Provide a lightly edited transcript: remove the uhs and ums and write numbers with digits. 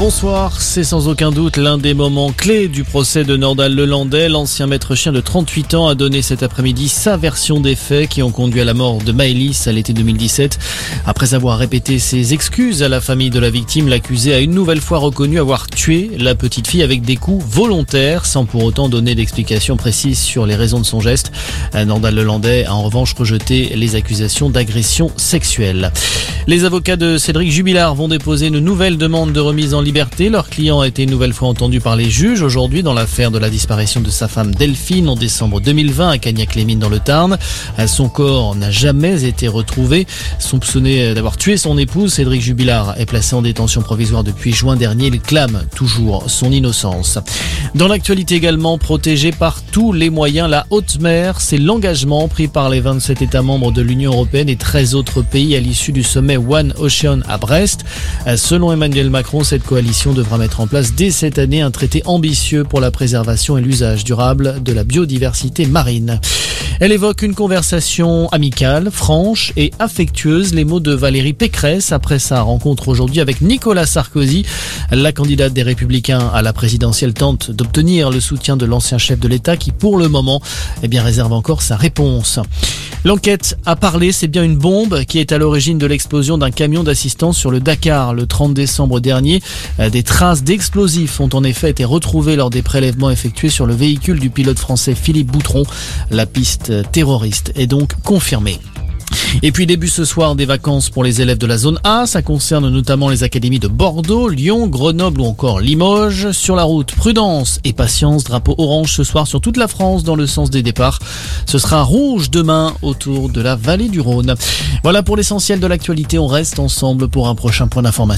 Bonsoir, c'est sans aucun doute l'un des moments clés du procès de Nordahl Lelandais. L'ancien maître chien de 38 ans a donné cet après-midi sa version des faits qui ont conduit à la mort de Maëlys à l'été 2017. Après avoir répété ses excuses à la famille de la victime, l'accusé a une nouvelle fois reconnu avoir tué la petite fille avec des coups volontaires, sans pour autant donner d'explications précises sur les raisons de son geste. Nordahl Lelandais a en revanche rejeté les accusations d'agression sexuelle. Les avocats de Cédric Jubillar vont déposer une nouvelle demande de remise en liberté. Leur client a été une nouvelle fois entendu par les juges aujourd'hui dans l'affaire de la disparition de sa femme Delphine en décembre 2020 à Cagnac-les-Mines dans le Tarn. Son corps n'a jamais été retrouvé. Soupçonné d'avoir tué son épouse, Cédric Jubillar est placé en détention provisoire depuis juin dernier. Il clame toujours son innocence. Dans l'actualité également, protégée par tous les moyens, la haute mer, c'est l'engagement pris par les 27 États membres de l'Union européenne et 13 autres pays à l'issue du sommet One Ocean à Brest. Selon Emmanuel Macron, cette coalition devra mettre en place dès cette année un traité ambitieux pour la préservation et l'usage durable de la biodiversité marine. Elle évoque une conversation amicale, franche et affectueuse. Les mots de Valérie Pécresse après sa rencontre aujourd'hui avec Nicolas Sarkozy. La candidate des Républicains à la présidentielle tente d'obtenir le soutien de l'ancien chef de l'État qui, pour le moment, réserve encore sa réponse. L'enquête a parlé, c'est bien une bombe qui est à l'origine de l'explosion d'un camion d'assistance sur le Dakar le 30 décembre dernier. Des traces d'explosifs ont en effet été retrouvées lors des prélèvements effectués sur le véhicule du pilote français Philippe Boutron. La piste terroriste est donc confirmée. Et puis début ce soir des vacances pour les élèves de la zone A. Ça concerne notamment les académies de Bordeaux, Lyon, Grenoble ou encore Limoges. Sur la route, prudence et patience. Drapeau orange ce soir sur toute la France dans le sens des départs. Ce sera rouge demain autour de la vallée du Rhône. Voilà pour l'essentiel de l'actualité. On reste ensemble pour un prochain point d'information.